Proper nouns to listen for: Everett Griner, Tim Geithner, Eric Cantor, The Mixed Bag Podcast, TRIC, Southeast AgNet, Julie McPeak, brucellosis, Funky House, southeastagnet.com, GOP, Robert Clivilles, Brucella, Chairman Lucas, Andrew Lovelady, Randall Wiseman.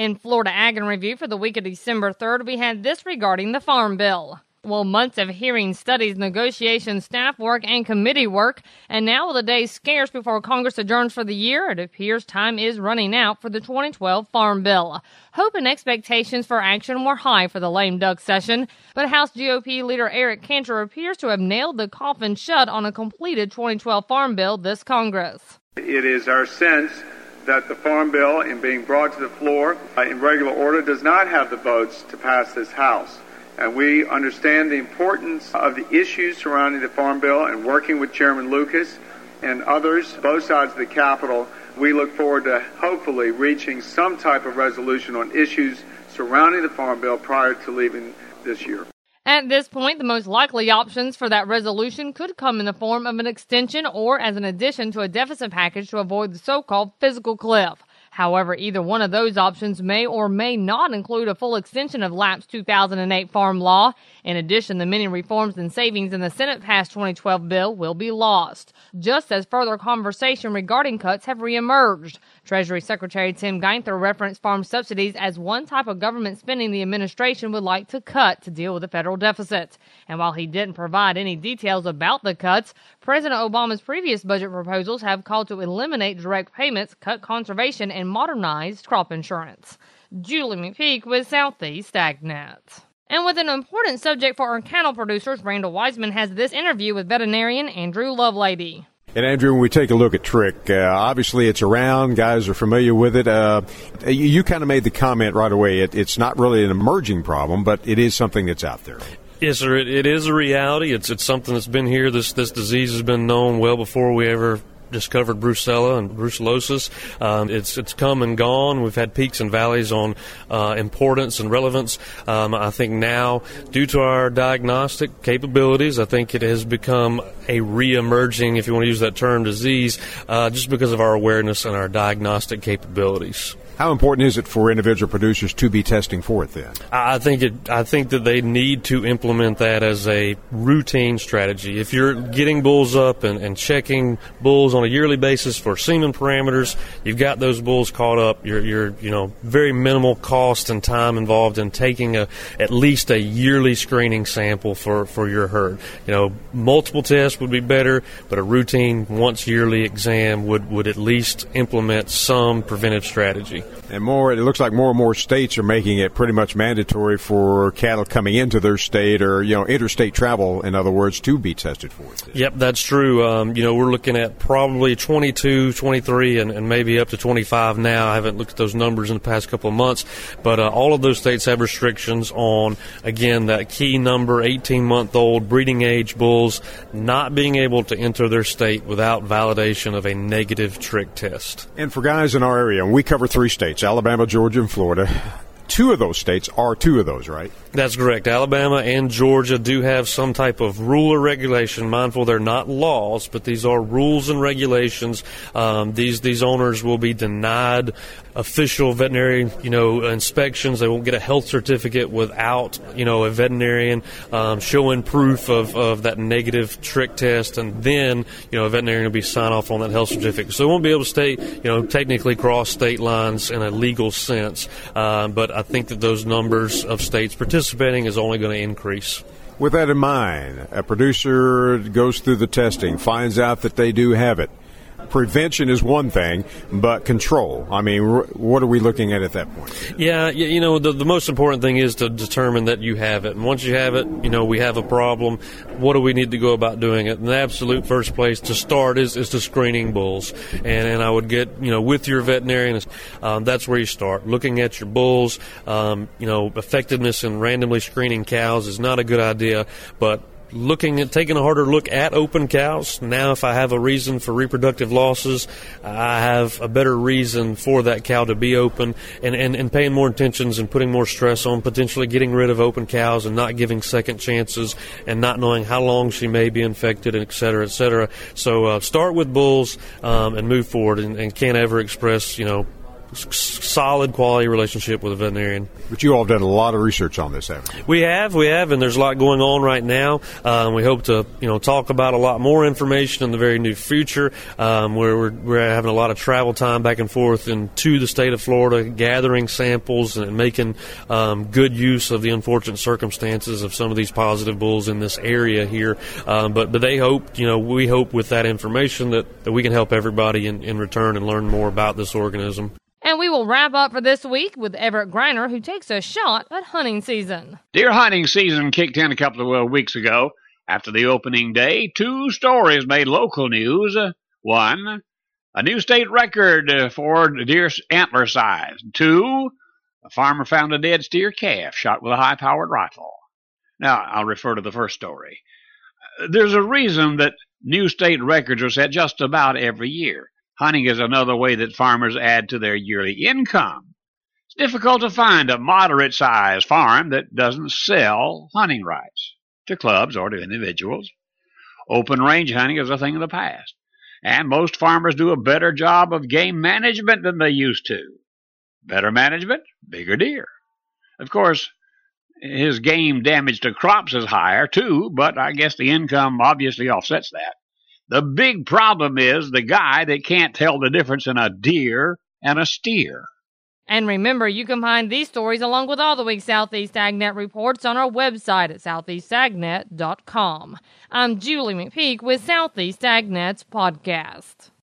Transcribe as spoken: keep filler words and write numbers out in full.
In Florida Ag and Review for the week of December third, we had this regarding the Farm Bill. Well, months of hearing, studies, negotiations, staff work, and committee work, and now with the days scarce before Congress adjourns for the year, it appears time is running out for the twenty twelve Farm Bill. Hope and expectations for action were high for the lame duck session, but House G O P leader Eric Cantor appears to have nailed the coffin shut on a completed twenty twelve Farm Bill this Congress. It is our sense that the Farm Bill, in being brought to the floor in regular order, does not have the votes to pass this House. And we understand the importance of the issues surrounding the Farm Bill, and working with Chairman Lucas and others, both sides of the Capitol, we look forward to hopefully reaching some type of resolution on issues surrounding the Farm Bill prior to leaving this year. At this point, the most likely options for that resolution could come in the form of an extension or as an addition to a deficit package to avoid the so-called fiscal cliff. However, either one of those options may or may not include a full extension of lapsed two thousand eight farm law. In addition, the many reforms and savings in the Senate-passed twenty twelve bill will be lost, just as further conversation regarding cuts have reemerged. Treasury Secretary Tim Geithner referenced farm subsidies as one type of government spending the administration would like to cut to deal with the federal deficit. And while he didn't provide any details about the cuts, President Obama's previous budget proposals have called to eliminate direct payments, cut conservation, and modernized crop insurance. Julie McPeak with Southeast AgNet. And with an important subject for our cattle producers, Randall Wiseman has this interview with veterinarian Andrew Lovelady. And Andrew, when we take a look at TRIC, uh, obviously it's around, guys are familiar with it. Uh, you, you kind of made the comment right away, it, it's not really an emerging problem, but it is something that's out there. Yes, sir, it, it is a reality. It's it's something that's been here. This, this disease has been known well before we ever discovered Brucella and brucellosis. Um, it's it's come and gone. We've had peaks and valleys on uh, importance and relevance. Um, I think now, due to our diagnostic capabilities, I think it has become a re-emerging, if you want to use that term, disease, uh, just because of our awareness and our diagnostic capabilities. How important is it for individual producers to be testing for it then? I think it, I think that they need to implement that as a routine strategy. If you're getting bulls up and, and checking bulls on a yearly basis for semen parameters, you've got those bulls caught up. You're, you're you know, very minimal cost and time involved in taking a at least a yearly screening sample for, for your herd. You know, multiple tests would be better, but a routine once yearly exam would, would at least implement some preventive strategy. And more, it looks like more and more states are making it pretty much mandatory for cattle coming into their state or, you know, interstate travel, in other words, to be tested for it. Yep, that's true. Um, you know, we're looking at probably twenty-two, twenty-three, and, and maybe up to twenty-five now. I haven't looked at those numbers in the past couple of months. But uh, all of those states have restrictions on, again, that key number, eighteen-month-old breeding age bulls not being able to enter their state without validation of a negative TRIC test. And for guys in our area, and we cover three states, Alabama, Georgia, and Florida. Two of those states are two of those, right? That's correct. Alabama and Georgia do have some type of rule or regulation. Mindful, they're not laws, but these are rules and regulations. Um, these these owners will be denied official veterinary, you know, inspections. They won't get a health certificate without, you know, a veterinarian um, showing proof of, of that negative TRIC test, and then, you know, a veterinarian will be signed off on that health certificate. So they won't be able to stay, you know, technically cross state lines in a legal sense, uh, but I think that those numbers of states participating is only going to increase. With that in mind, a producer goes through the testing, finds out that they do have it. Prevention is one thing, but control. I mean, what are we looking at at that point? Yeah, you know, the, the most important thing is to determine that you have it. And once you have it, you know, we have a problem. What do we need to go about doing it? And the absolute first place to start is, is to screening bulls. And, and I would get, you know, with your veterinarian, um, that's where you start. Looking at your bulls, um, you know, effectiveness in randomly screening cows is not a good idea, but looking at taking a harder look at open cows. Now, if I have a reason for reproductive losses, I have a better reason for that cow to be open, and, and, and paying more attentions and putting more stress on potentially getting rid of open cows and not giving second chances and not knowing how long she may be infected, et cetera, et cetera. So uh, start with bulls um, and move forward, and, and can't ever express, you know, solid quality relationship with a veterinarian. But you all have done a lot of research on this, haven't you? We have, we have, and there's a lot going on right now. Um, we hope to, you know, talk about a lot more information in the very near future. Um, we're, we're we're having a lot of travel time back and forth into the state of Florida, gathering samples and making um, good use of the unfortunate circumstances of some of these positive bulls in this area here. Um, but but they hope, you know, we hope with that information that, that we can help everybody in, in return and learn more about this organism. And we will wrap up for this week with Everett Griner, who takes a shot at hunting season. Deer hunting season kicked in a couple of weeks ago. After the opening day, two stories made local news. One, a new state record for deer antler size. Two, a farmer found a dead steer calf shot with a high-powered rifle. Now, I'll refer to the first story. There's a reason that new state records are set just about every year. Hunting is another way that farmers add to their yearly income. It's difficult to find a moderate-sized farm that doesn't sell hunting rights to clubs or to individuals. Open-range hunting is a thing of the past, and most farmers do a better job of game management than they used to. Better management, bigger deer. Of course, his game damage to crops is higher, too, but I guess the income obviously offsets that. The big problem is the guy that can't tell the difference in a deer and a steer. And remember, you can find these stories along with all the week's Southeast AgNet reports on our website at southeast agnet dot com. I'm Julie McPeak with Southeast AgNet's podcast.